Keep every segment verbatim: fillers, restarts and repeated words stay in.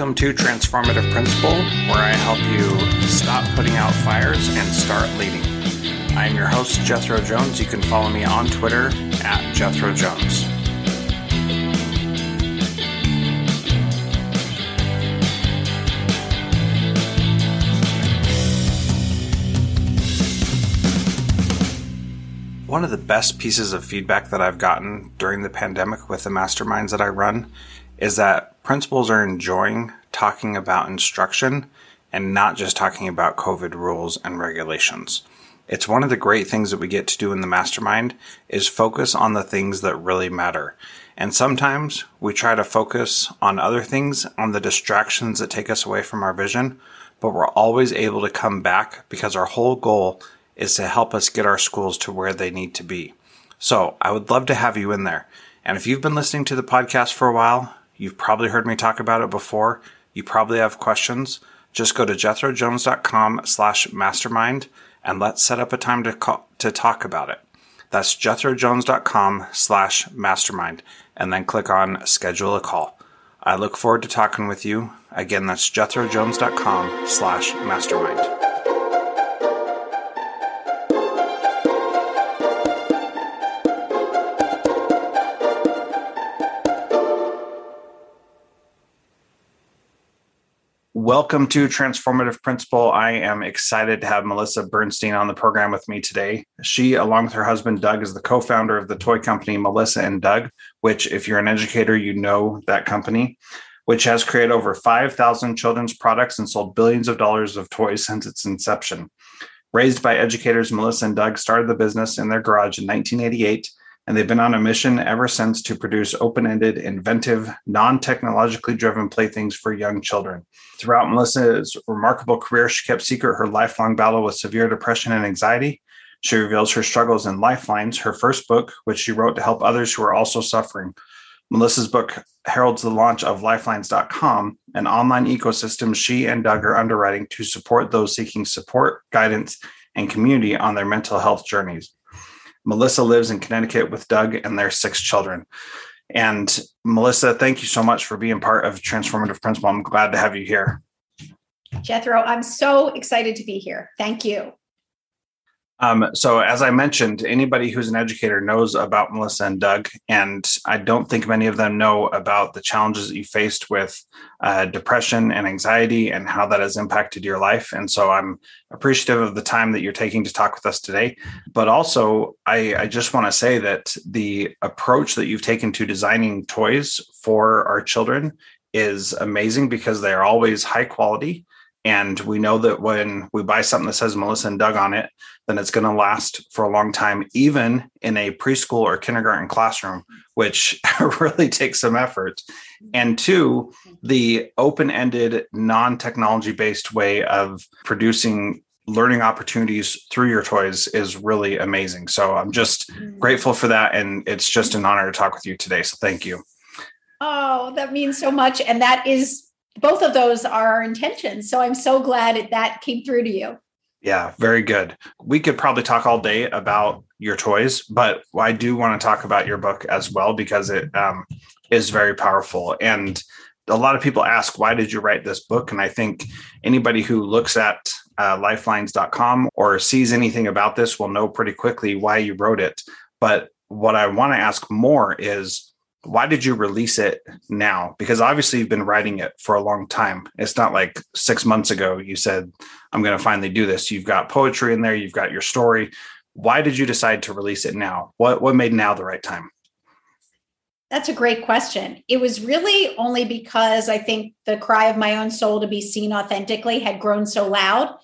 Welcome to Transformative Principle, where I help you stop putting out fires and start leading. I'm your host, Jethro Jones. You can follow me on Twitter at Jethro Jones. One of the best pieces of feedback that I've gotten during the pandemic with the masterminds that I run is that principals are enjoying talking about instruction and not just talking about COVID rules and regulations. It's one of the great things that we get to do in the mastermind is focus on the things that really matter. And sometimes we try to focus on other things, on the distractions that take us away from our vision, but we're always able to come back because our whole goal is to help us get our schools to where they need to be. So I would love to have you in there. And if you've been listening to the podcast for a while, you've probably heard me talk about it before. You probably have questions. Just go to jethrojones.com slash mastermind and let's set up a time to call, to talk about it. That's jethrojones.com slash mastermind and then click on schedule a call. I look forward to talking with you. Again, that's jethrojones.com slash mastermind. Welcome to Transformative Principle. I am excited to have Melissa Bernstein on the program with me today. She, along with her husband, Doug, is the co-founder of the toy company, Melissa and Doug, which if you're an educator, you know that company, which has created over five thousand children's products and sold billions of dollars of toys since its inception. Raised by educators, Melissa and Doug started the business in their garage in nineteen eighty-eight, and they've been on a mission ever since to produce open-ended, inventive, non-technologically driven playthings for young children. Throughout Melissa's remarkable career, she kept secret her lifelong battle with severe depression and anxiety. She reveals her struggles in Lifelines, her first book, which she wrote to help others who are also suffering. Melissa's book heralds the launch of lifelines dot com, an online ecosystem she and Doug are underwriting to support those seeking support, guidance, and community on their mental health journeys. Melissa lives in Connecticut with Doug and their six children. And Melissa, thank you so much for being part of Transformative Principle. I'm glad to have you here. Jethro, I'm so excited to be here. Thank you. Um, so as I mentioned, anybody who's an educator knows about Melissa and Doug, and I don't think many of them know about the challenges that you faced with uh, depression and anxiety and how that has impacted your life. And so I'm appreciative of the time that you're taking to talk with us today. But also, I, I just want to say that the approach that you've taken to designing toys for our children is amazing because they are always high quality. And we know that when we buy something that says Melissa and Doug on it, then it's going to last for a long time, even in a preschool or kindergarten classroom, which really takes some effort. And two, the open-ended, non-technology-based way of producing learning opportunities through your toys is really amazing. So I'm just grateful for that. And it's just an honor to talk with you today. So thank you. Oh, that means so much. And that is... both of those are our intentions. So I'm so glad that came through to you. Yeah, very good. We could probably talk all day about your toys, but I do want to talk about your book as well, because it um, is very powerful. And a lot of people ask, why did you write this book? And I think anybody who looks at uh, lifelines dot com or sees anything about this will know pretty quickly why you wrote it. But what I want to ask more is, why did you release it now? Because obviously you've been writing it for a long time. It's not like six months ago you said, I'm going to finally do this. You've got poetry in there. You've got your story. Why did you decide to release it now? What what made now the right time? That's a great question. It was really only because I think the cry of my own soul to be seen authentically had grown so loud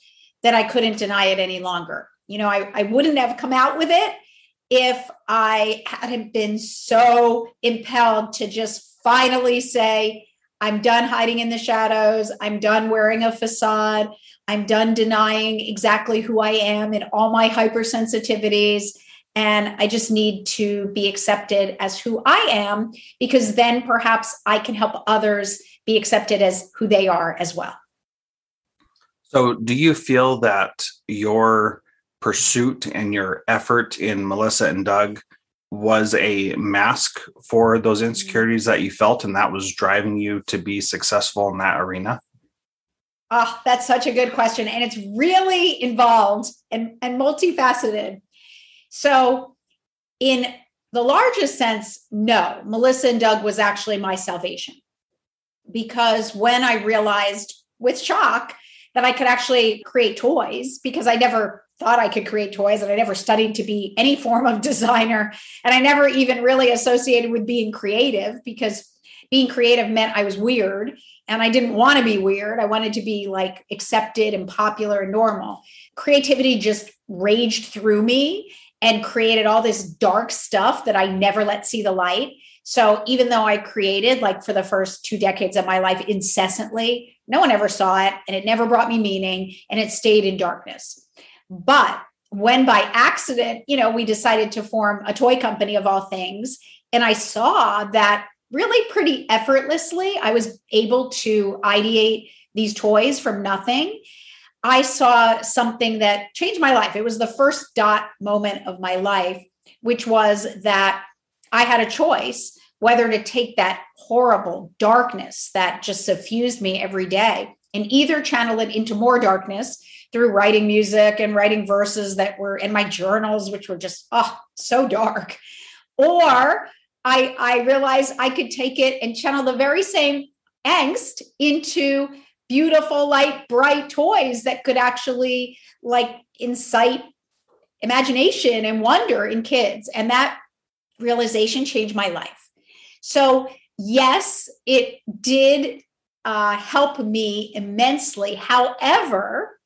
that I couldn't deny it any longer. You know, I, I wouldn't have come out with it if I hadn't been so impelled to just finally say, I'm done hiding in the shadows. I'm done wearing a facade. I'm done denying exactly who I am and all my hypersensitivities. And I just need to be accepted as who I am, because then perhaps I can help others be accepted as who they are as well. So do you feel that your pursuit and your effort in Melissa and Doug was a mask for those insecurities that you felt, and that was driving you to be successful in that arena? Oh, that's such a good question. And it's really involved and, and multifaceted. So in the largest sense, no, Melissa and Doug was actually my salvation. Because when I realized with shock that I could actually create toys, because I never thought I could create toys and I never studied to be any form of designer. And I never even really associated with being creative, because being creative meant I was weird and I didn't want to be weird. I wanted to be like accepted and popular and normal. Creativity just raged through me and created all this dark stuff that I never let see the light. So even though I created like for the first two decades of my life incessantly, no one ever saw it and it never brought me meaning and it stayed in darkness. But when by accident, you know, we decided to form a toy company of all things, and I saw that really pretty effortlessly, I was able to ideate these toys from nothing. I saw something that changed my life. It was the first dot moment of my life, which was that I had a choice whether to take that horrible darkness that just suffused me every day and either channel it into more darkness through writing music and writing verses that were in my journals, which were just, oh, so dark. Or I, I realized I could take it and channel the very same angst into beautiful, light, bright toys that could actually like incite imagination and wonder in kids. And that realization changed my life. So yes, it did uh, help me immensely. However,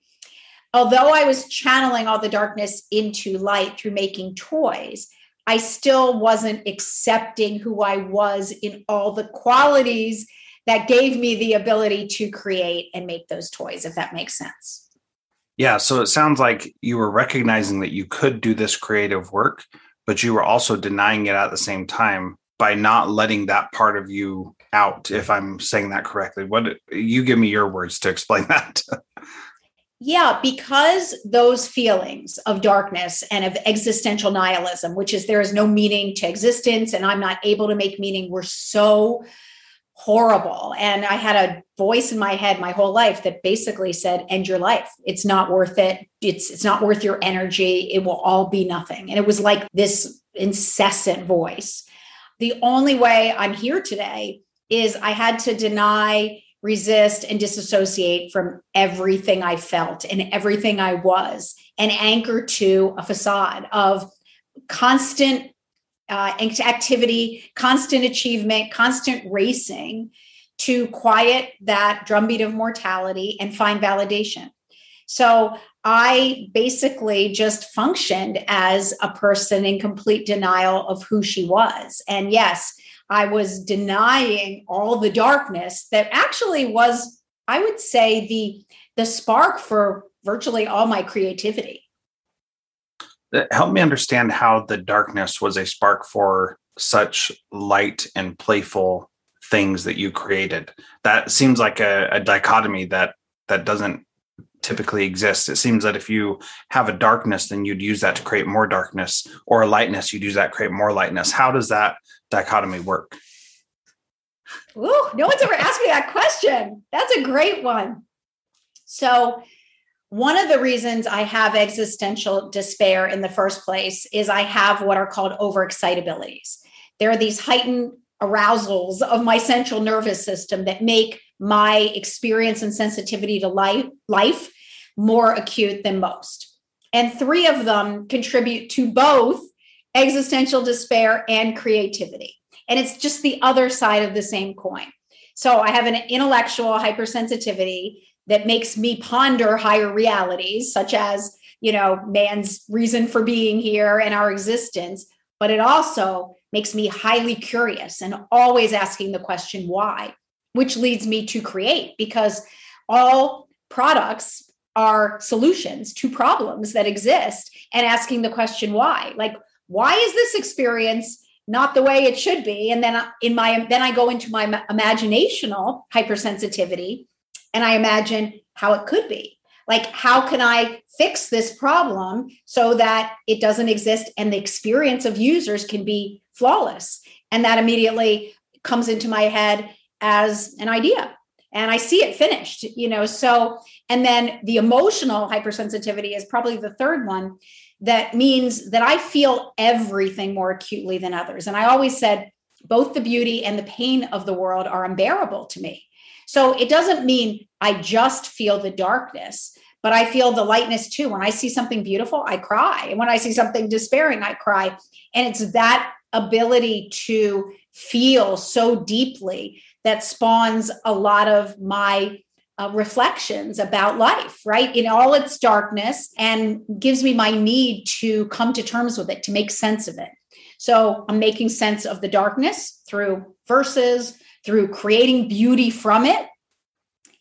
although I was channeling all the darkness into light through making toys, I still wasn't accepting who I was in all the qualities that gave me the ability to create and make those toys, if that makes sense. Yeah. So it sounds like you were recognizing that you could do this creative work, but you were also denying it at the same time by not letting that part of you out, if I'm saying that correctly. What, you give me your words to explain that. Yeah, because those feelings of darkness and of existential nihilism, which is there is no meaning to existence and I'm not able to make meaning, were so horrible. And I had a voice in my head my whole life that basically said, end your life. It's not worth it. It's, it's not worth your energy. It will all be nothing. And it was like this incessant voice. The only way I'm here today is I had to deny, resist, and disassociate from everything I felt and everything I was, and anchor to a facade of constant uh, activity, constant achievement, constant racing to quiet that drumbeat of mortality and find validation. So I basically just functioned as a person in complete denial of who she was. And yes, I was denying all the darkness that actually was, I would say, the, the spark for virtually all my creativity. Help me understand how the darkness was a spark for such light and playful things that you created. That seems like a, a dichotomy that, that doesn't typically exist. It seems that if you have a darkness, then you'd use that to create more darkness, or a lightness, you'd use that to create more lightness. How does that dichotomy work? Ooh, no one's ever asked me that question. That's a great one. So one of the reasons I have existential despair in the first place is I have what are called overexcitabilities. There are these heightened arousals of my central nervous system that make my experience and sensitivity to life, life more acute than most. And three of them contribute to both existential despair and creativity. And it's just the other side of the same coin. So I have an intellectual hypersensitivity that makes me ponder higher realities, such as, you know, man's reason for being here and our existence. But it also makes me highly curious and always asking the question why, which leads me to create, because all products are solutions to problems that exist, and asking the question why, like, why is this experience not the way it should be? And then in my then I go into my imaginational hypersensitivity and I imagine how it could be. Like, how can I fix this problem so that it doesn't exist and the experience of users can be flawless? And that immediately comes into my head as an idea. And I see it finished, you know, so, and then the emotional hypersensitivity is probably the third one. That means that I feel everything more acutely than others. And I always said, both the beauty and the pain of the world are unbearable to me. So it doesn't mean I just feel the darkness, but I feel the lightness too. When I see something beautiful, I cry. And when I see something despairing, I cry. And it's that ability to feel so deeply that spawns a lot of my uh, reflections about life, right? In all its darkness, and gives me my need to come to terms with it, to make sense of it. So I'm making sense of the darkness through verses, through creating beauty from it.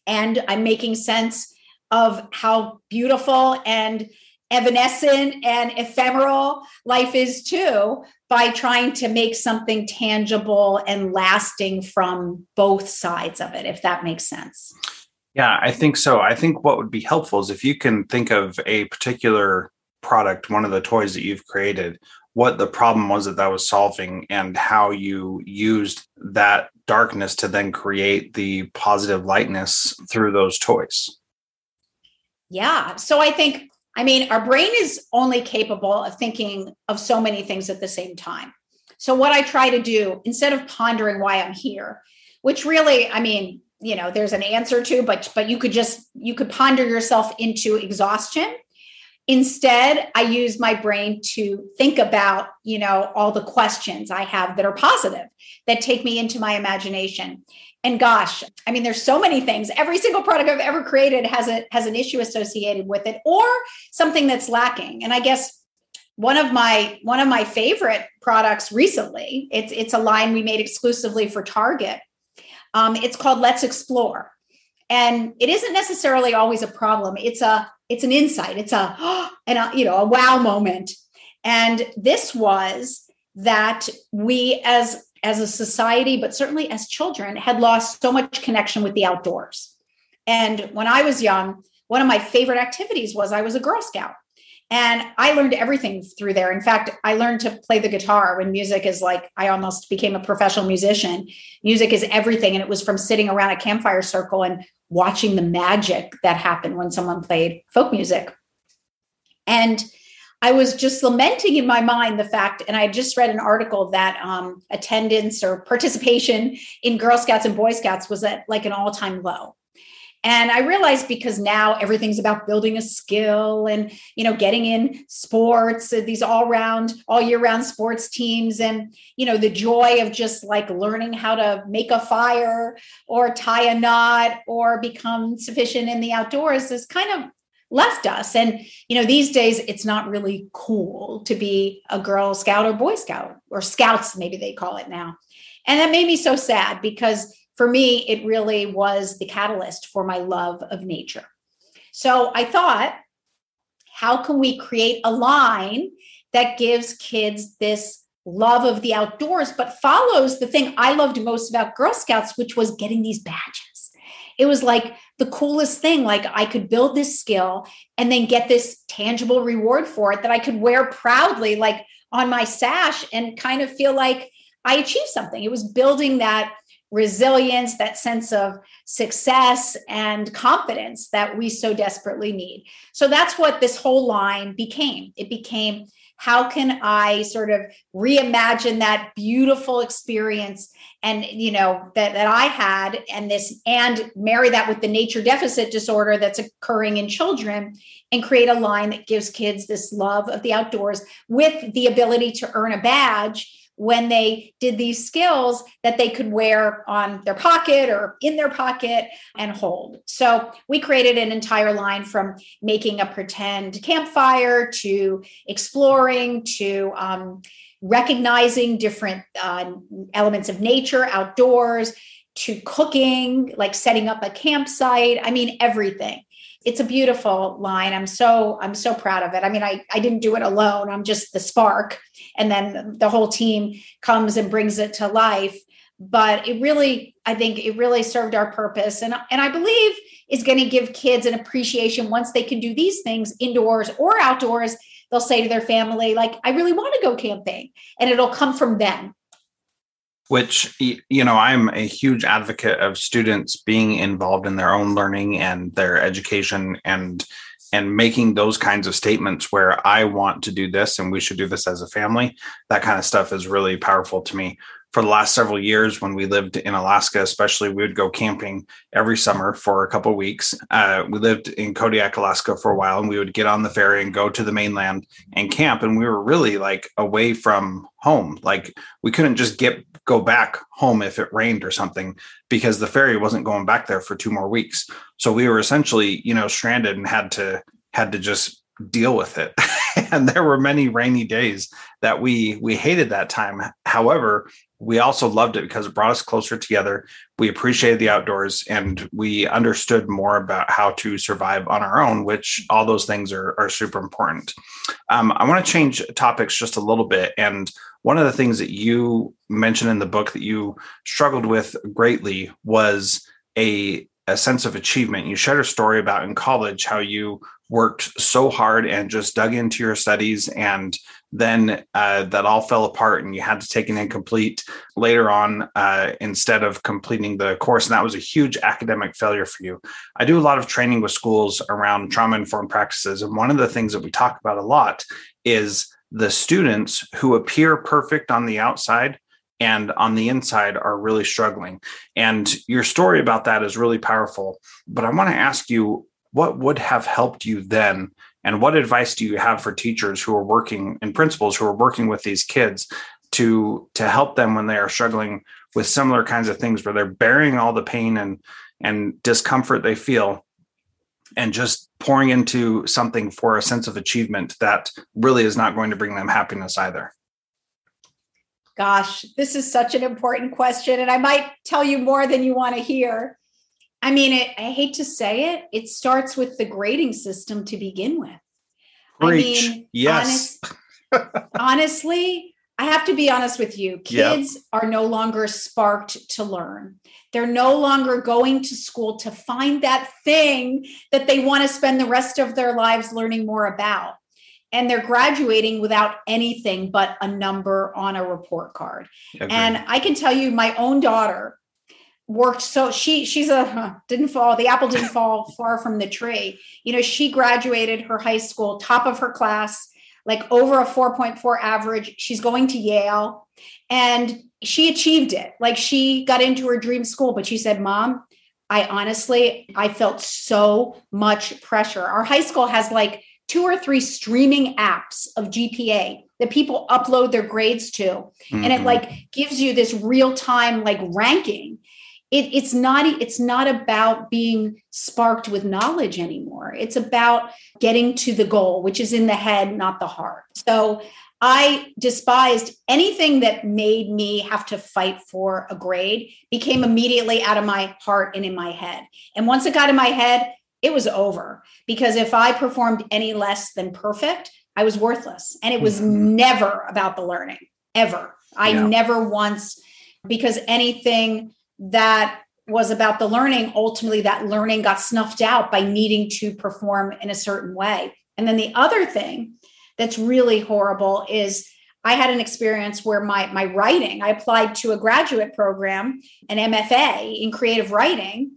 And I'm making sense of how beautiful and evanescent and ephemeral life is too, by trying to make something tangible and lasting from both sides of it, if that makes sense. Yeah, I think so. I think what would be helpful is if you can think of a particular product, one of the toys that you've created, what the problem was that that was solving, and how you used that darkness to then create the positive lightness through those toys. Yeah. So I think, I mean, our brain is only capable of thinking of so many things at the same time. So what I try to do, instead of pondering why I'm here, which really, I mean, you know, there's an answer to, but, but you could just, you could ponder yourself into exhaustion. Instead, I use my brain to think about, you know, all the questions I have that are positive, that take me into my imagination. And gosh, I mean, there's so many things. Every single product I've ever created has a has an issue associated with it, or something that's lacking. And I guess one of my one of my favorite products recently, it's it's a line we made exclusively for Target. Um, it's called Let's Explore. And it isn't necessarily always a problem. It's a It's an insight. It's a, oh, and a, you know, a wow moment. And this was that we as, as a society, but certainly as children, had lost so much connection with the outdoors. And when I was young, one of my favorite activities was I was a Girl Scout. And I learned everything through there. In fact, I learned to play the guitar when music is like, I almost became a professional musician. Music is everything. And it was from sitting around a campfire circle and watching the magic that happened when someone played folk music. And I was just lamenting in my mind the fact, and I just read an article that um, attendance or participation in Girl Scouts and Boy Scouts was at like an all-time low. And I realized, because now everything's about building a skill and, you know, getting in sports, these all round, all year round sports teams, and, you know, the joy of just like learning how to make a fire or tie a knot or become sufficient in the outdoors has kind of left us. And, you know, these days it's not really cool to be a Girl Scout or Boy Scout, or Scouts, maybe they call it now. And that made me so sad, because for me, it really was the catalyst for my love of nature. So I thought, how can we create a line that gives kids this love of the outdoors, but follows the thing I loved most about Girl Scouts, which was getting these badges? It was like the coolest thing. Like, I could build this skill and then get this tangible reward for it that I could wear proudly, like on my sash, and kind of feel like I achieved something. It was building that resilience, that sense of success and confidence that we so desperately need. So that's what this whole line became. It became, how can I sort of reimagine that beautiful experience and, you know, that, that I had, and this, and marry that with the nature deficit disorder that's occurring in children, and create a line that gives kids this love of the outdoors with the ability to earn a badge when they did these skills that they could wear on their pocket or in their pocket and hold. So we created an entire line, from making a pretend campfire to exploring to um, recognizing different uh, elements of nature outdoors, to cooking, like setting up a campsite. I mean, everything. It's a beautiful line. I'm so, I'm so proud of it. I mean, I, I didn't do it alone. I'm just the spark. And then the whole team comes and brings it to life. But it really, I think it really served our purpose, and, and I believe is going to give kids an appreciation once they can do these things indoors or outdoors. They'll say to their family, like, I really want to go camping, and it'll come from them. Which, you know, I'm a huge advocate of students being involved in their own learning and their education, and and making those kinds of statements where I want to do this and we should do this as a family. That kind of stuff is really powerful to me. For the last several years, when we lived in Alaska, especially, we would go camping every summer for a couple of weeks. Uh, we lived in Kodiak, Alaska for a while, and we would get on the ferry and go to the mainland and camp. And we were really like away from home. Like we couldn't just get go back home if it rained or something, because the ferry wasn't going back there for two more weeks. So we were essentially, you know, stranded and had to had to just deal with it. And there were many rainy days that we we hated that time. However, we also loved it because it brought us closer together. We appreciated the outdoors, and we understood more about how to survive on our own, which all those things are, are super important. Um, I want to change topics just a little bit. And one of the things that you mentioned in the book that you struggled with greatly was a, a sense of achievement. You shared a story about in college how you worked so hard and just dug into your studies, and then uh, that all fell apart and you had to take an incomplete later on uh, instead of completing the course. And that was a huge academic failure for you. I do a lot of training with schools around trauma-informed practices. And one of the things that we talk about a lot is the students who appear perfect on the outside and on the inside are really struggling. And your story about that is really powerful. But I want to ask you, what would have helped you then? And what advice do you have for teachers who are working and principals who are working with these kids to, to help them when they are struggling with similar kinds of things where they're burying all the pain and, and discomfort they feel and just pouring into something for a sense of achievement that really is not going to bring them happiness either? Gosh, this is such an important question. And I might tell you more than you want to hear. I mean, it, I hate to say it, it starts with the grading system to begin with. Preach. I mean, yes. honest, honestly, I have to be honest with you. Kids yep. are no longer sparked to learn. They're no longer going to school to find that thing that they want to spend the rest of their lives learning more about. And they're graduating without anything but a number on a report card. Agreed. And I can tell you, my own daughter worked so she she's a didn't fall the apple didn't fall far from the tree. You know, she graduated her high school top of her class, like over a four point four average. She's going to Yale, and she achieved it. Like, she got into her dream school, but she said, "Mom, I honestly I felt so much pressure." Our high school has like two or three streaming apps of G P A that people upload their grades to, mm-hmm. and it like gives you this real time like ranking. It, it's not it's not about being sparked with knowledge anymore. It's about getting to the goal, which is in the head, not the heart. So I despised anything that made me have to fight for a grade. Became immediately out of my heart and in my head. And once it got in my head, it was over, because if I performed any less than perfect, I was worthless. And it was mm-hmm. never about the learning, ever. I yeah. never once, because anything that was about the learning, ultimately that learning got snuffed out by needing to perform in a certain way. And then the other thing that's really horrible is I had an experience where my, my writing, I applied to a graduate program, an M F A in creative writing.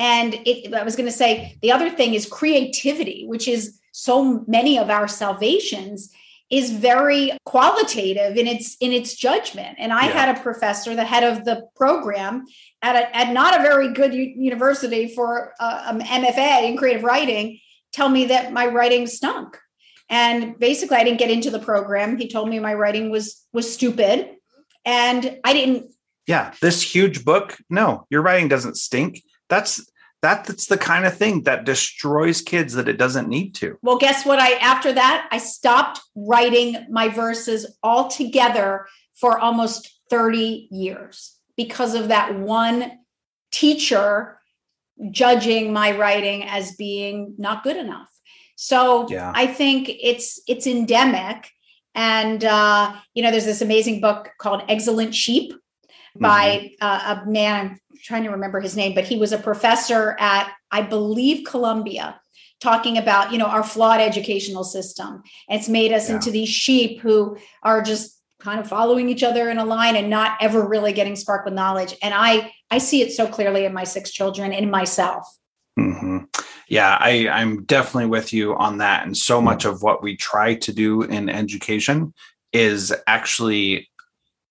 And it, I was going to say, the other thing is creativity, which is so many of our salvations, is very qualitative in its in its judgment. And I yeah. had a professor, the head of the program at, a, at not a very good u- university for uh, um, M F A in creative writing, tell me that my writing stunk. And basically, I didn't get into the program. He told me my writing was was stupid. And I didn't. Yeah, this huge book. No, your writing doesn't stink. That's That's the kind of thing that destroys kids that it doesn't need to. Well, guess what? I after that, I stopped writing my verses altogether for almost thirty years because of that one teacher judging my writing as being not good enough. So yeah. I think it's it's endemic. And, uh, you know, there's this amazing book called Excellent Sheep by uh, a man, I'm trying to remember his name, but he was a professor at, I believe, Columbia, talking about, you know, our flawed educational system. And it's made us yeah. into these sheep who are just kind of following each other in a line and not ever really getting sparked with knowledge. And I, I see it so clearly in my six children and in myself. Mm-hmm. Yeah, I, I'm definitely with you on that. And so much of what we try to do in education is actually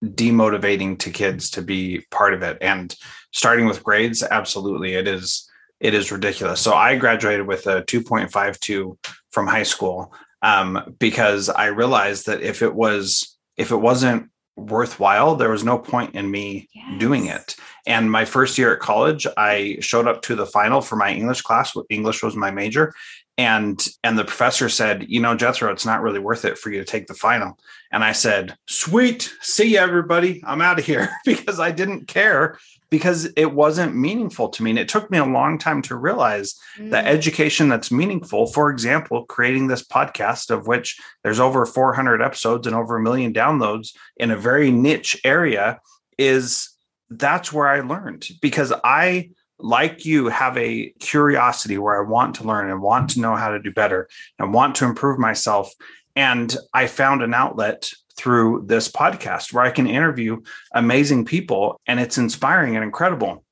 demotivating to kids to be part of it. And starting with grades, absolutely, it is it is ridiculous. So I graduated with a two point five two from high school um, because I realized that if it was if it wasn't worthwhile, there was no point in me yes. doing it. And my first year at college, I showed up to the final for my English class. English was my major. And, and the professor said, you know, Jethro, it's not really worth it for you to take the final. And I said, sweet, see you, everybody. I'm out of here because I didn't care because it wasn't meaningful to me. And it took me a long time to realize mm. that education that's meaningful, for example, creating this podcast of which there's over four hundred episodes and over a million downloads in a very niche area is that's where I learned because I like you have a curiosity where I want to learn and want to know how to do better and want to improve myself. And I found an outlet through this podcast where I can interview amazing people and it's inspiring and incredible.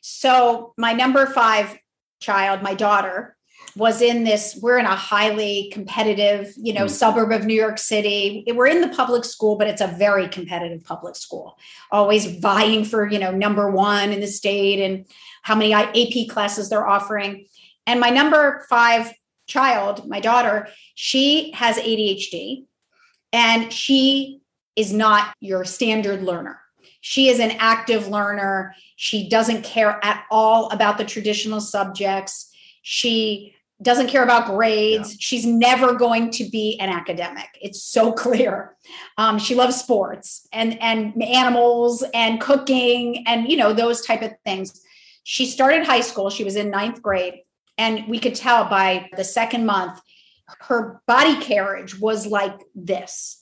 So my number five child, my daughter, was in this, we're in a highly competitive, you know, mm. suburb of New York City. We're in the public school, but it's a very competitive public school, always vying for, you know, number one in the state and how many A P classes they're offering. And my number five child, my daughter, she has A D H D and she is not your standard learner. She is an active learner. She doesn't care at all about the traditional subjects. She doesn't care about grades. Yeah. She's never going to be an academic. It's so clear. Um, she loves sports and, and animals and cooking and, you know, those type of things. She started high school. She was in ninth grade. And we could tell by the second month, her body carriage was like this.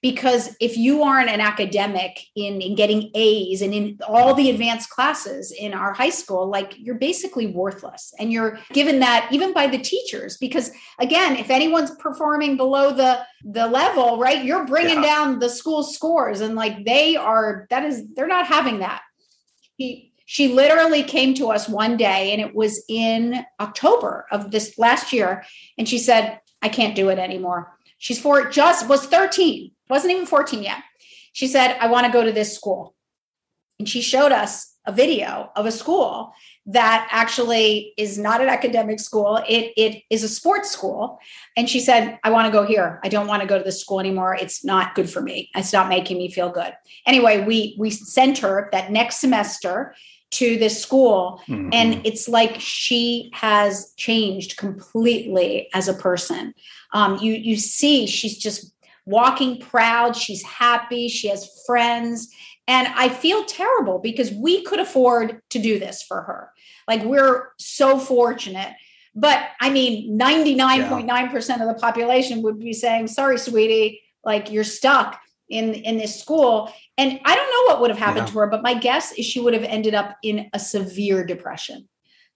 Because if you aren't an academic in, in getting A's and in all the advanced classes in our high school, like you're basically worthless. And you're given that even by the teachers, because again, if anyone's performing below the, the level, right, you're bringing yeah. down the school scores. And like, they are, that is, they're not having that. She, she literally came to us one day and it was in October of this last year. And she said, I can't do it anymore. She's four, just was thirteen, wasn't even fourteen yet. She said, I want to go to this school. And she showed us a video of a school that actually is not an academic school. It, it is a sports school. And she said, I want to go here. I don't want to go to this school anymore. It's not good for me. It's not making me feel good. Anyway, we, we sent her that next semester to this school. Mm-hmm. And it's like she has changed completely as a person. Um, you, you see, she's just walking proud. She's happy. She has friends. And I feel terrible because we could afford to do this for her. Like we're so fortunate, but I mean, ninety-nine point nine percent yeah. of the population would be saying, sorry, sweetie, like you're stuck in, in this school. And I don't know what would have happened yeah. to her, but my guess is she would have ended up in a severe depression,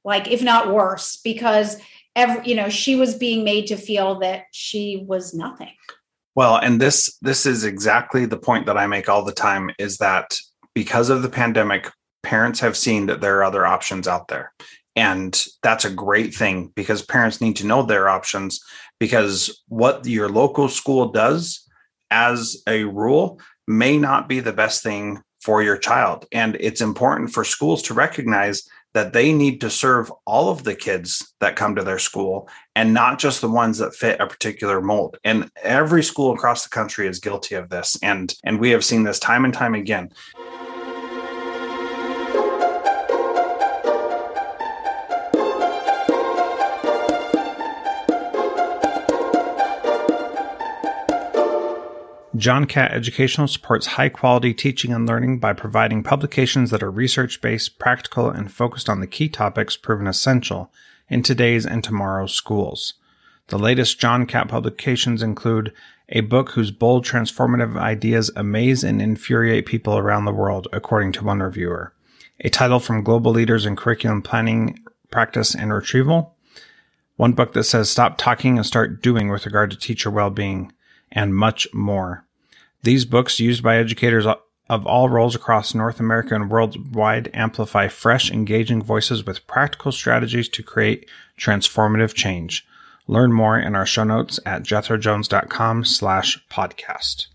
like if not worse, because Every, you know, she was being made to feel that she was nothing. Well, and this this is exactly the point that I make all the time is that because of the pandemic, parents have seen that there are other options out there. And that's a great thing because parents need to know their options because what your local school does as a rule may not be the best thing for your child. And it's important for schools to recognize that they need to serve all of the kids that come to their school and not just the ones that fit a particular mold. And every school across the country is guilty of this. And, and we have seen this time and time again. John Catt Educational supports high-quality teaching and learning by providing publications that are research-based, practical, and focused on the key topics proven essential in today's and tomorrow's schools. The latest John Catt publications include a book whose bold, transformative ideas amaze and infuriate people around the world, according to one reviewer, a title from global leaders in curriculum planning, practice, and retrieval, one book that says stop talking and start doing with regard to teacher well-being, and much more. These books, used by educators of all roles across North America and worldwide, amplify fresh, engaging voices with practical strategies to create transformative change. Learn more in our show notes at jethrojones.com slash podcast.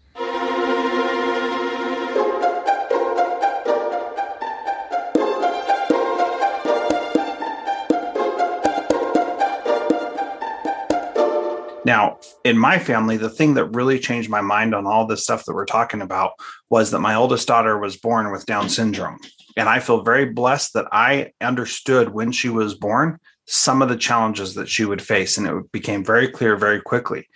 Now, in my family, the thing that really changed my mind on all this stuff that we're talking about was that my oldest daughter was born with Down syndrome. And I feel very blessed that I understood when she was born some of the challenges that she would face. And it became very clear very quickly.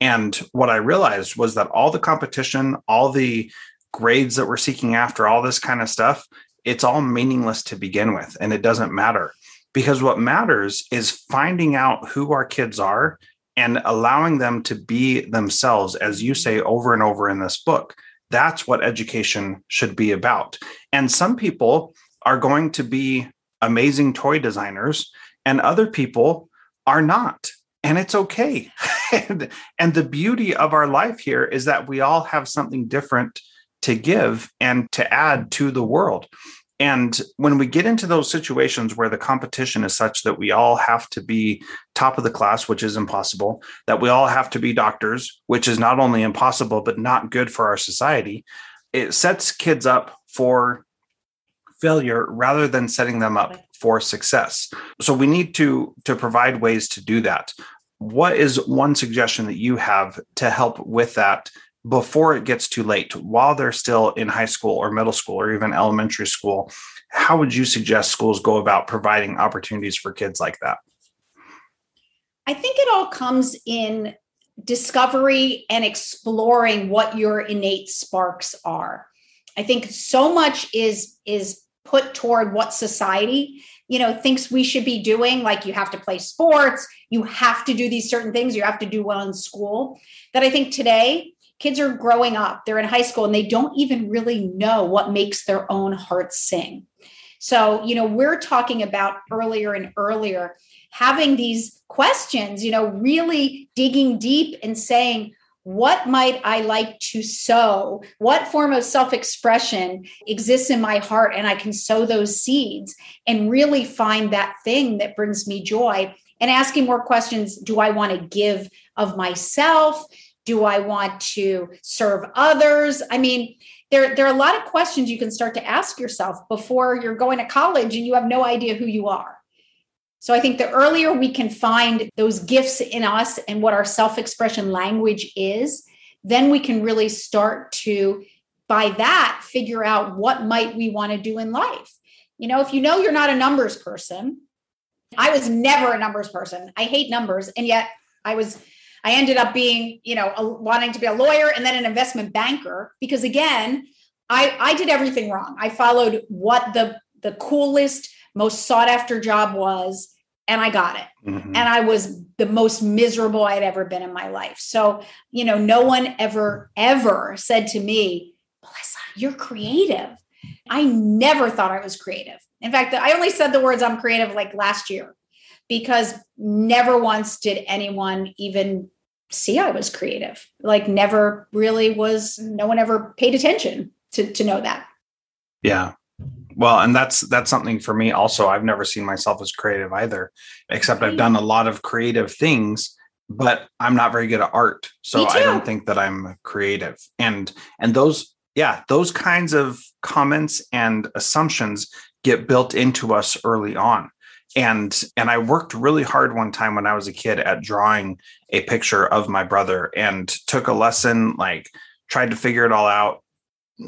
And what I realized was that all the competition, all the grades that we're seeking after, all this kind of stuff, it's all meaningless to begin with. And it doesn't matter, because what matters is finding out who our kids are and allowing them to be themselves, as you say over and over in this book. That's what education should be about. And some people are going to be amazing toy designers, and other people are not. And it's okay. and, and the beauty of our life here is that we all have something different to give and to add to the world. And when we get into those situations where the competition is such that we all have to be top of the class, which is impossible, that we all have to be doctors, which is not only impossible, but not good for our society, it sets kids up for failure rather than setting them up for success. So we need to, to provide ways to do that. What is one suggestion that you have to help with that before it gets too late, while they're still in high school or middle school or even elementary school? How would you suggest schools go about providing opportunities for kids like that? I think it all comes in discovery and exploring what your innate sparks are. I think so much is, is put toward what society, you know, thinks we should be doing. Like, you have to play sports, you have to do these certain things, you have to do well in school, that I think today, kids are growing up, they're in high school, and they don't even really know what makes their own hearts sing. So, you know, we're talking about earlier and earlier, having these questions, you know, really digging deep and saying, what might I like to sow? What form of self-expression exists in my heart? And I can sow those seeds and really find that thing that brings me joy. And asking more questions: do I want to give of myself? Do I want to serve others? I mean, there, there are a lot of questions you can start to ask yourself before you're going to college and you have no idea who you are. So I think the earlier we can find those gifts in us and what our self-expression language is, then we can really start to, by that, figure out what might we want to do in life. You know, if you know you're not a numbers person — I was never a numbers person. I hate numbers. And yet I was... I ended up being, you know, wanting to be a lawyer and then an investment banker, because again, I, I did everything wrong. I followed what the, the coolest, most sought after job was, and I got it. Mm-hmm. And I was the most miserable I'd ever been in my life. So, you know, no one ever, ever said to me, "Melissa, you're creative." I never thought I was creative. In fact, I only said the words "I'm creative" like last year, because never once did anyone even see I was creative. Like, never really was. No one ever paid attention to, to know that. Yeah. Well, and that's, that's something for me also. I've never seen myself as creative either, except I've done a lot of creative things, but I'm not very good at art. So I don't think that I'm creative. And, and those, yeah, those kinds of comments and assumptions get built into us early on. And and I worked really hard one time when I was a kid at drawing a picture of my brother, and took a lesson, like tried to figure it all out,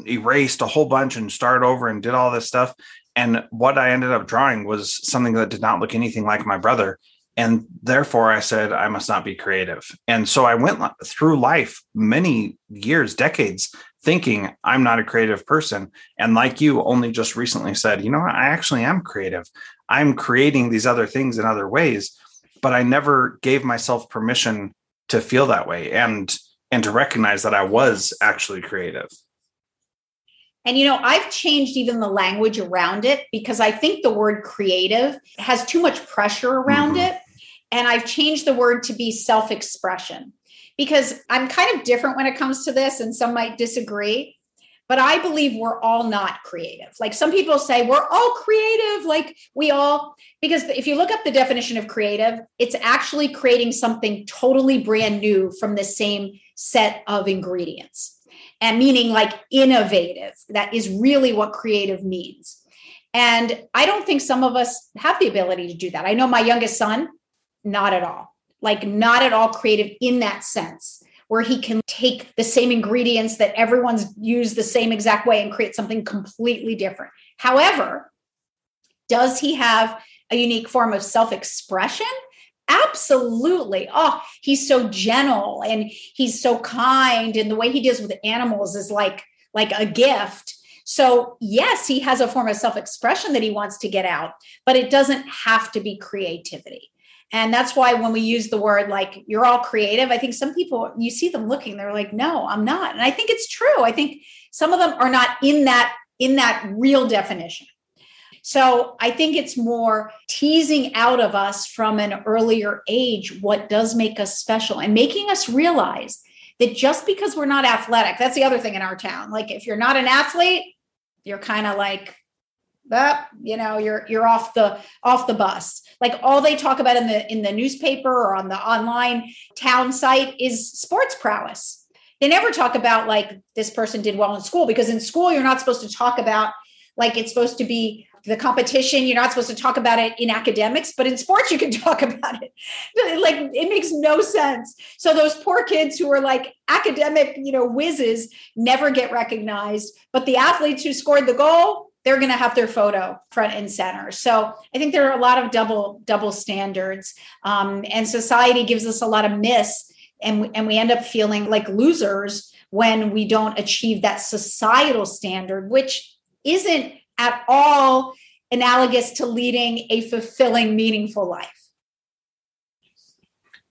erased a whole bunch and started over and did all this stuff. And what I ended up drawing was something that did not look anything like my brother. And therefore I said, I must not be creative. And so I went through life many years, decades, thinking I'm not a creative person. And like you, only just recently said, you know what? I actually am creative. I'm creating these other things in other ways. but I never gave myself permission to feel that way and and to recognize that I was actually creative. And, you know, I've changed even the language around it because I think the word creative has too much pressure around mm-hmm. it. And I've changed the word to be self-expression because I'm kind of different when it comes to this and some might disagree, but I believe we're all not creative. Like some people say we're all creative, like we all, because if you look up the definition of creative, it's actually creating something totally brand new from the same set of ingredients. And meaning like innovative, that is really what creative means. And I don't think some of us have the ability to do that. I know my youngest son, not at all, like not at all creative in that sense, where he can take the same ingredients that everyone's used the same exact way and create something completely different. However, does he have a unique form of self-expression? Absolutely. Oh, he's so gentle and he's so kind. And the way he deals with animals is like, like a gift. So yes, he has a form of self-expression that he wants to get out, but it doesn't have to be creativity. And that's why when we use the word like you're all creative, I think some people, you see them looking, they're like, no, I'm not. And I think it's true. I think some of them are not in that, in that real definition. So I think it's more teasing out of us from an earlier age what does make us special and making us realize that just because we're not athletic, that's the other thing in our town. Like if you're not an athlete, you're kind of like, oh, you know, you're you're off the off the bus. Like all they talk about in the in the newspaper or on the online town site is sports prowess. They never talk about like this person did well in school because in school you're not supposed to talk about like it's supposed to be the competition, you're not supposed to talk about it in academics, but in sports, you can talk about it. Like, it makes no sense. So those poor kids who are like academic, you know, whizzes never get recognized, but the athletes who scored the goal, they're going to have their photo front and center. So I think there are a lot of double, double standards. Um, and society gives us a lot of myths and we, and we end up feeling like losers when we don't achieve that societal standard, which isn't at all analogous to leading a fulfilling, meaningful life.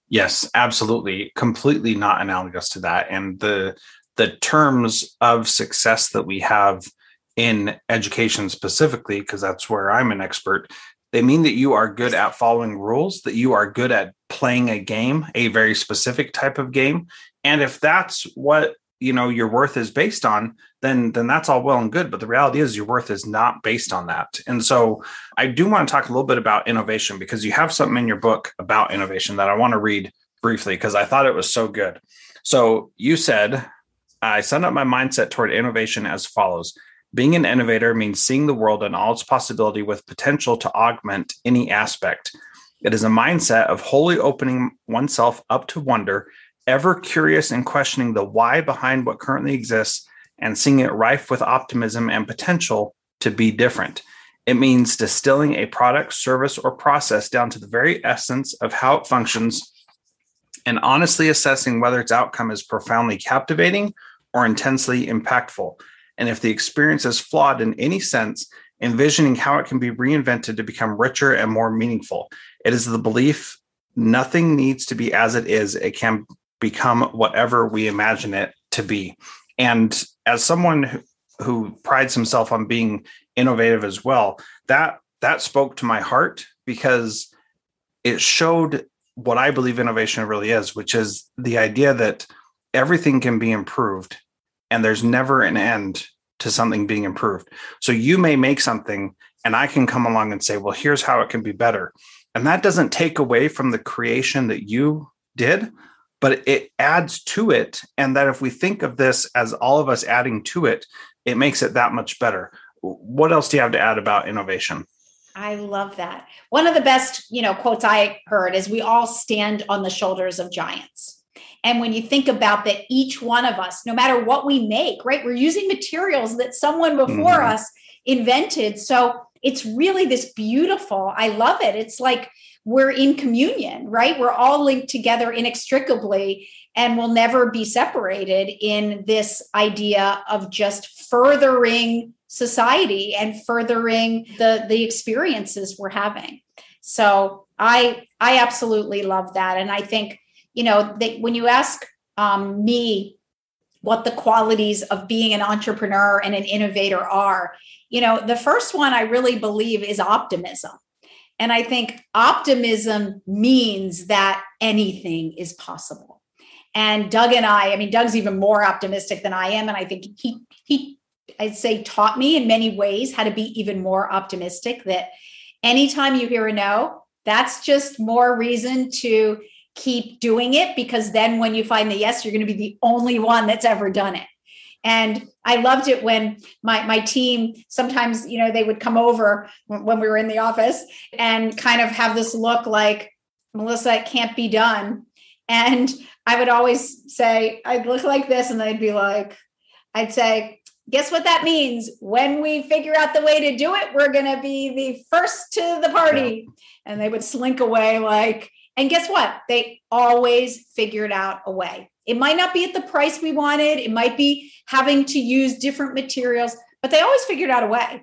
Yes, absolutely. Completely not analogous to that. And the the terms of success that we have in education specifically, because that's where I'm an expert, they mean that you are good at following rules, that you are good at playing a game, a very specific type of game. And if that's what you know your worth is based on, then then that's all well and good. But the reality is your worth is not based on that. And so I do want to talk a little bit about innovation because you have something in your book about innovation that I want to read briefly because I thought it was so good. So you said, I set up my mindset toward innovation as follows. Being an innovator means seeing the world and all its possibility with potential to augment any aspect. It is a mindset of wholly opening oneself up to wonder, ever curious and questioning the why behind what currently exists and seeing it rife with optimism and potential to be different. It means distilling a product, service, or process down to the very essence of how it functions and honestly assessing whether its outcome is profoundly captivating or intensely impactful. And if the experience is flawed in any sense, envisioning how it can be reinvented to become richer and more meaningful. It is the belief nothing needs to be as it is. It can become whatever we imagine it to be. And as someone who, who prides himself on being innovative as well, that that spoke to my heart because it showed what I believe innovation really is, which is the idea that everything can be improved and there's never an end to something being improved. So you may make something and I can come along and say, well, here's how it can be better. And that doesn't take away from the creation that you did, but it adds to it. And that if we think of this as all of us adding to it, it makes it that much better. What else do you have to add about innovation? I love that. One of the best, you know, quotes I heard is we all stand on the shoulders of giants. And when you think about that, each one of us, no matter what we make, right, we're using materials that someone before mm-hmm. us invented. So it's really this beautiful, I love it. It's like, we're in communion, right? We're all linked together inextricably and will never be separated in this idea of just furthering society and furthering the, the experiences we're having. So I I absolutely love that. And I think, you know, that when you ask um, me what the qualities of being an entrepreneur and an innovator are, you know, the first one I really believe is optimism. And I think optimism means that anything is possible. And Doug and I, I mean, Doug's even more optimistic than I am. And I think he, he, I'd say taught me in many ways how to be even more optimistic, that anytime you hear a no, that's just more reason to keep doing it, because then when you find the yes, you're going to be the only one that's ever done it. And I loved it when my, my team, sometimes, you know, they would come over when we were in the office and kind of have this look like, Melissa, it can't be done. And I would always say, I'd look like this, and they'd be like, I'd say, guess what that means? When we figure out the way to do it, we're going to be the first to the party. And they would slink away like, and guess what? They always figured out a way. It might not be at the price we wanted. It might be having to use different materials, but they always figured out a way.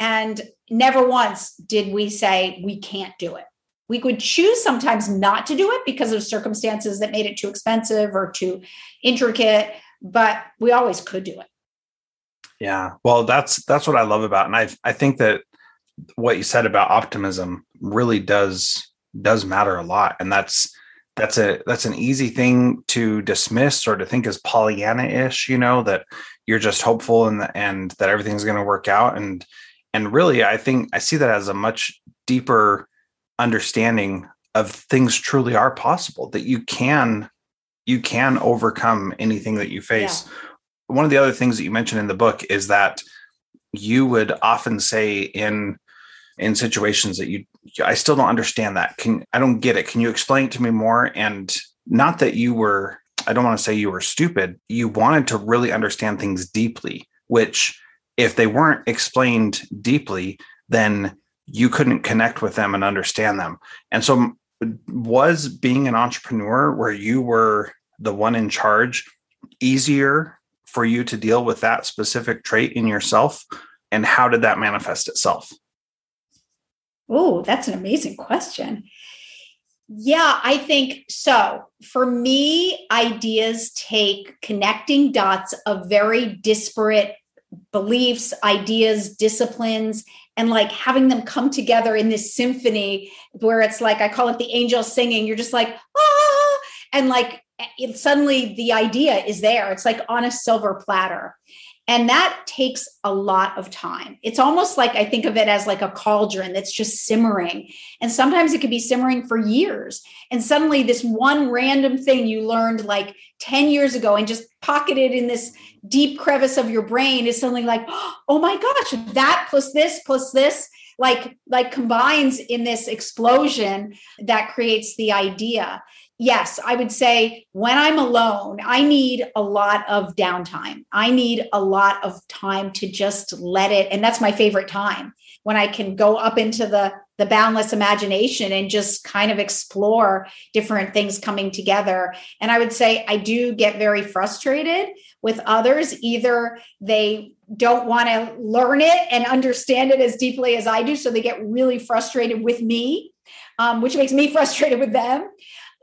And never once did we say, we can't do it. We could choose sometimes not to do it because of circumstances that made it too expensive or too intricate, but we always could do it. Yeah. Well, that's, that's what I love about. And I, I think that what you said about optimism really does, does matter a lot. And that's, That's a that's an easy thing to dismiss or to think is Pollyanna-ish, you know, that you're just hopeful and and that everything's going to work out. And and really, I think I see that as a much deeper understanding of things truly are possible, that you can you can overcome anything that you face. Yeah. One of the other things that you mentioned in the book is that you would often say in in situations that you, I still don't understand that. Can, I don't get it. Can you explain it to me more? And not that you were, I don't want to say you were stupid. You wanted to really understand things deeply, which if they weren't explained deeply, then you couldn't connect with them and understand them. And so was being an entrepreneur where you were the one in charge easier for you to deal with that specific trait in yourself? And how did that manifest itself? Oh, that's an amazing question. Yeah, I think so. For me, ideas take connecting dots of very disparate beliefs, ideas, disciplines, and like having them come together in this symphony where it's like, I call it the angel singing. You're just like, ah, and like it, suddenly the idea is there. It's like on a silver platter. And that takes a lot of time. It's almost like I think of it as like a cauldron that's just simmering. And sometimes it could be simmering for years. And suddenly this one random thing you learned like ten years ago and just pocketed in this deep crevice of your brain is suddenly like, oh my gosh, that plus this plus this like, like combines in this explosion that creates the idea. Yes, I would say when I'm alone, I need a lot of downtime. I need a lot of time to just let it. And that's my favorite time, when I can go up into the, the boundless imagination and just kind of explore different things coming together. And I would say I do get very frustrated with others. Either they don't want to learn it and understand it as deeply as I do, so they get really frustrated with me, um, which makes me frustrated with them.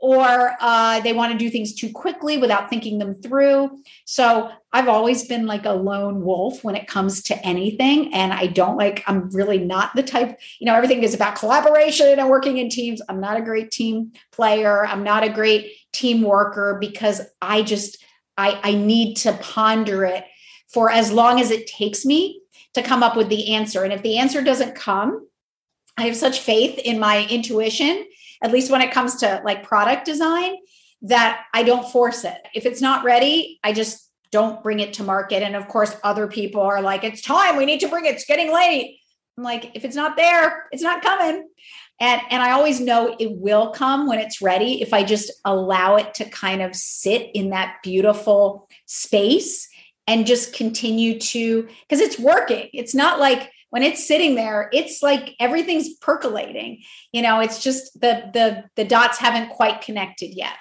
Or uh, they want to do things too quickly without thinking them through. So I've always been like a lone wolf when it comes to anything. And I don't like, I'm really not the type, you know, everything is about collaboration and working in teams. I'm not a great team player. I'm not a great team worker, because I just, I, I need to ponder it for as long as it takes me to come up with the answer. And if the answer doesn't come, I have such faith in my intuition, at least when it comes to like product design, that I don't force it. If it's not ready, I just don't bring it to market. And of course, other people are like, it's time, we need to bring it, it's getting late. I'm like, if it's not there, it's not coming. And, and I always know it will come when it's ready, if I just allow it to kind of sit in that beautiful space and just continue to, because it's working. It's not like, when it's sitting there, it's like everything's percolating. You know, it's just the the the dots haven't quite connected yet.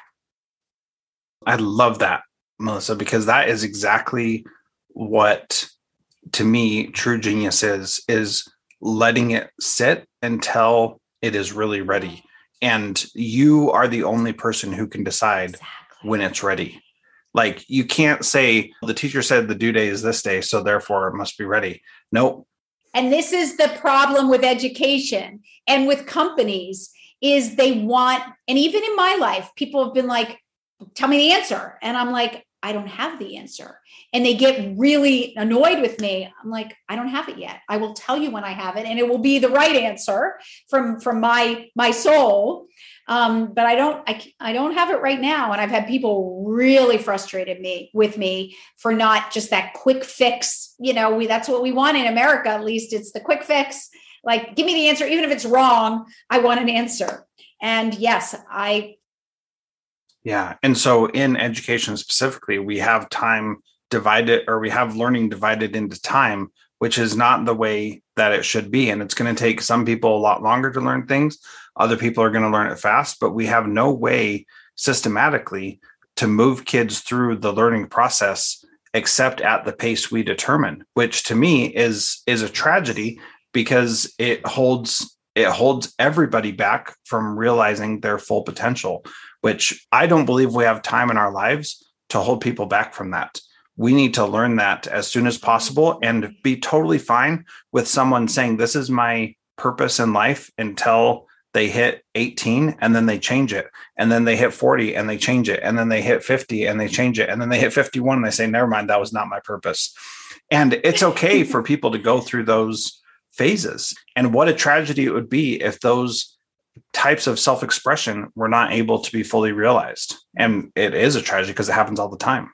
I love that, Melissa, because that is exactly what, to me, true genius is, is letting it sit until it is really ready. And you are the only person who can decide exactly. when it's ready. Like, you can't say, the teacher said the due date is this day, so therefore it must be ready. Nope. And this is the problem with education and with companies, is they want, and even in my life, people have been like, tell me the answer. And I'm like, I don't have the answer. And they get really annoyed with me. I'm like, I don't have it yet. I will tell you when I have it, and it will be the right answer from, from my, my soul. Um, but I don't, I, I don't have it right now. And I've had people really frustrated me with me for not just that quick fix. You know, we, that's what we want in America. At least it's the quick fix. Like, give me the answer. Even if it's wrong, I want an answer. And yes, I. Yeah. And so in education specifically, we have time divided, or we have learning divided into time, which is not the way that it should be. And it's going to take some people a lot longer to learn things. Other people are going to learn it fast, but we have no way systematically to move kids through the learning process except at the pace we determine, which to me is, is a tragedy, because it holds, it holds everybody back from realizing their full potential, which I don't believe we have time in our lives to hold people back from that. We need to learn that as soon as possible and be totally fine with someone saying, this is my purpose in life, until they hit eighteen and then they change it. And then they hit forty and they change it. And then they hit fifty and they change it. And then they hit fifty-one and they say, never mind, that was not my purpose. And it's okay for people to go through those phases. And what a tragedy it would be if those types of self-expression were not able to be fully realized. And it is a tragedy because it happens all the time.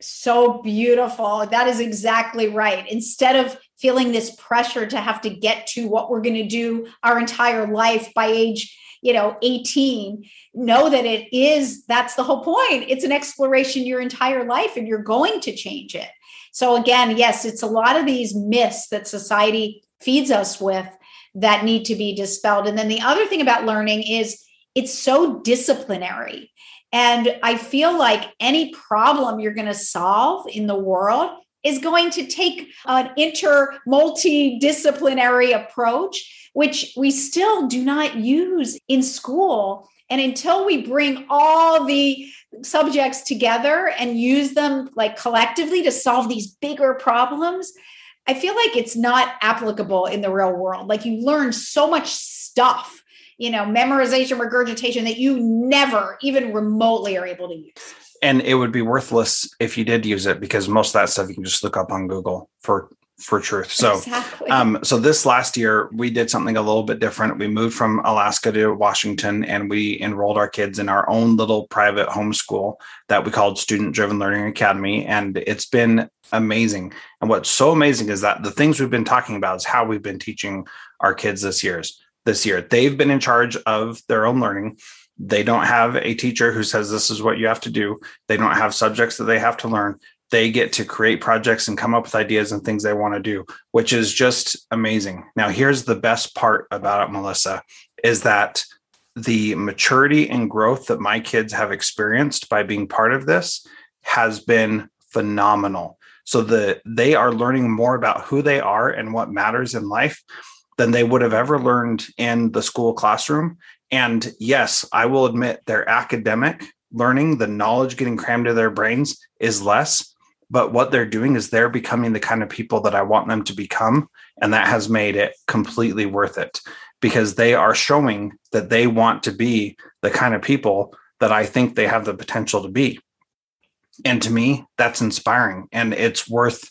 So beautiful. That is exactly right. Instead of feeling this pressure to have to get to what we're going to do our entire life by age, you know, eighteen, know that it is, that's the whole point. It's an exploration your entire life, and you're going to change it. So again, yes, it's a lot of these myths that society feeds us with that need to be dispelled. And then the other thing about learning is it's so disciplinary. And I feel like any problem you're going to solve in the world is going to take an inter-multidisciplinary approach, which we still do not use in school. And until we bring all the subjects together and use them like collectively to solve these bigger problems, I feel like it's not applicable in the real world. Like, you learn so much stuff, you know, memorization, regurgitation, that you never even remotely are able to use. And it would be worthless if you did use it, because most of that stuff you can just look up on Google for, for truth. So, exactly. um, so this last year we did something a little bit different. We moved from Alaska to Washington, and we enrolled our kids in our own little private homeschool that we called Student Driven Learning Academy. And it's been amazing. And what's so amazing is that the things we've been talking about is how we've been teaching our kids this year's this year. They've been in charge of their own learning. They don't have a teacher who says, this is what you have to do. They don't have subjects that they have to learn. They get to create projects and come up with ideas and things they want to do, which is just amazing. Now, here's the best part about it, Melissa, is that the maturity and growth that my kids have experienced by being part of this has been phenomenal. So the, they are learning more about who they are and what matters in life than they would have ever learned in the school classroom. And yes, I will admit their academic learning, the knowledge getting crammed into their brains, is less. But what they're doing is they're becoming the kind of people that I want them to become. And that has made it completely worth it, because they are showing that they want to be the kind of people that I think they have the potential to be. And to me, that's inspiring. And it's worth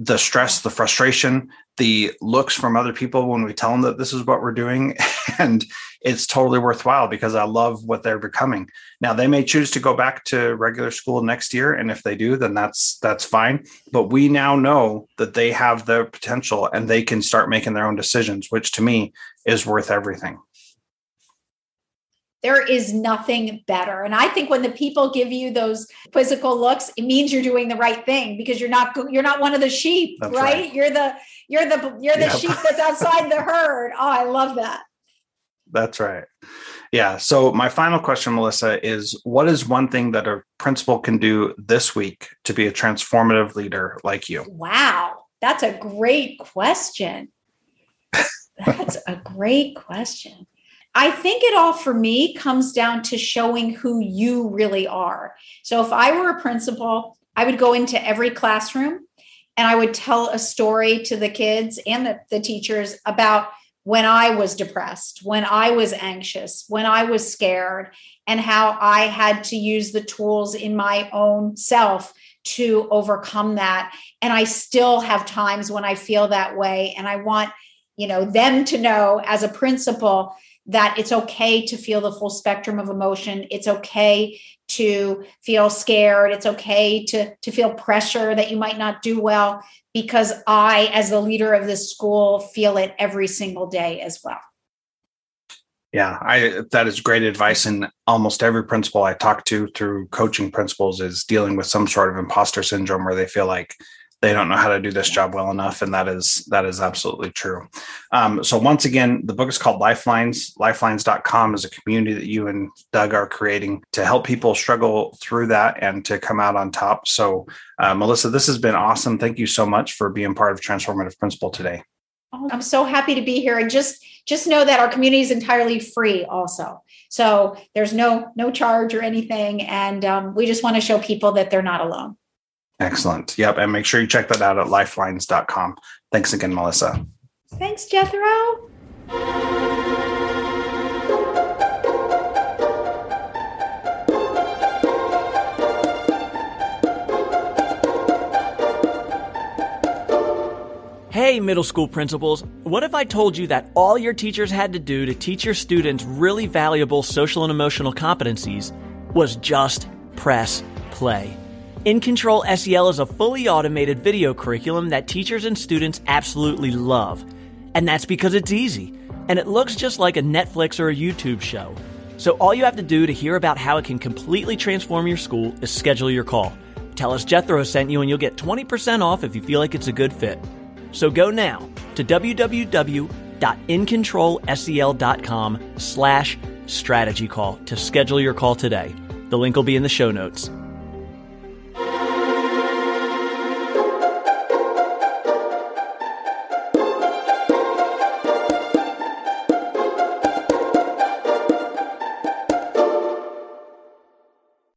the stress, the frustration, the looks from other people when we tell them that this is what we're doing. And it's totally worthwhile, because I love what they're becoming. Now, they may choose to go back to regular school next year. And if they do, then that's, that's fine. But we now know that they have the potential and they can start making their own decisions, which to me is worth everything. There is nothing better. And I think when the people give you those quizzical looks, it means you're doing the right thing, because you're not, you're not one of the sheep, right? right? You're the, you're the, you're the yep. sheep that's outside the herd. Oh, I love that. That's right. Yeah. So my final question, Melissa, is what is one thing that a principal can do this week to be a transformative leader like you? Wow. That's a great question. That's a great question. I think it all for me comes down to showing who you really are. So if I were a principal, I would go into every classroom and I would tell a story to the kids and the, the teachers about when I was depressed, when I was anxious, when I was scared, and how I had to use the tools in my own self to overcome that. And I still have times when I feel that way. And I want, you know, them to know as a principal that it's okay to feel the full spectrum of emotion. It's okay to feel scared. It's okay to, to feel pressure that you might not do well, because I, as the leader of this school, feel it every single day as well. Yeah, I, that is great advice. And almost every principal I talk to through coaching principals is dealing with some sort of imposter syndrome where they feel like they don't know how to do this job well enough. And that is that is absolutely true. Um, so once again, the book is called Lifelines. lifelines dot com is a community that you and Doug are creating to help people struggle through that and to come out on top. So uh, Melissa, this has been awesome. Thank you so much for being part of Transformative Principal today. I'm so happy to be here. And just just know that our community is entirely free also. So there's no, no charge or anything. And um, we just want to show people that they're not alone. Excellent. Yep. And make sure you check that out at lifelines dot com. Thanks again, Melissa. Thanks, Jethro. Hey, middle school principals. What if I told you that all your teachers had to do to teach your students really valuable social and emotional competencies was just press play? InControl S E L is a fully automated video curriculum that teachers and students absolutely love. And that's because it's easy, and it looks just like a Netflix or a YouTube show. So all you have to do to hear about how it can completely transform your school is schedule your call. Tell us Jethro sent you and you'll get twenty percent off if you feel like it's a good fit. So go now to w w w dot in control s e l dot com slash strategy call to schedule your call today. The link will be in the show notes.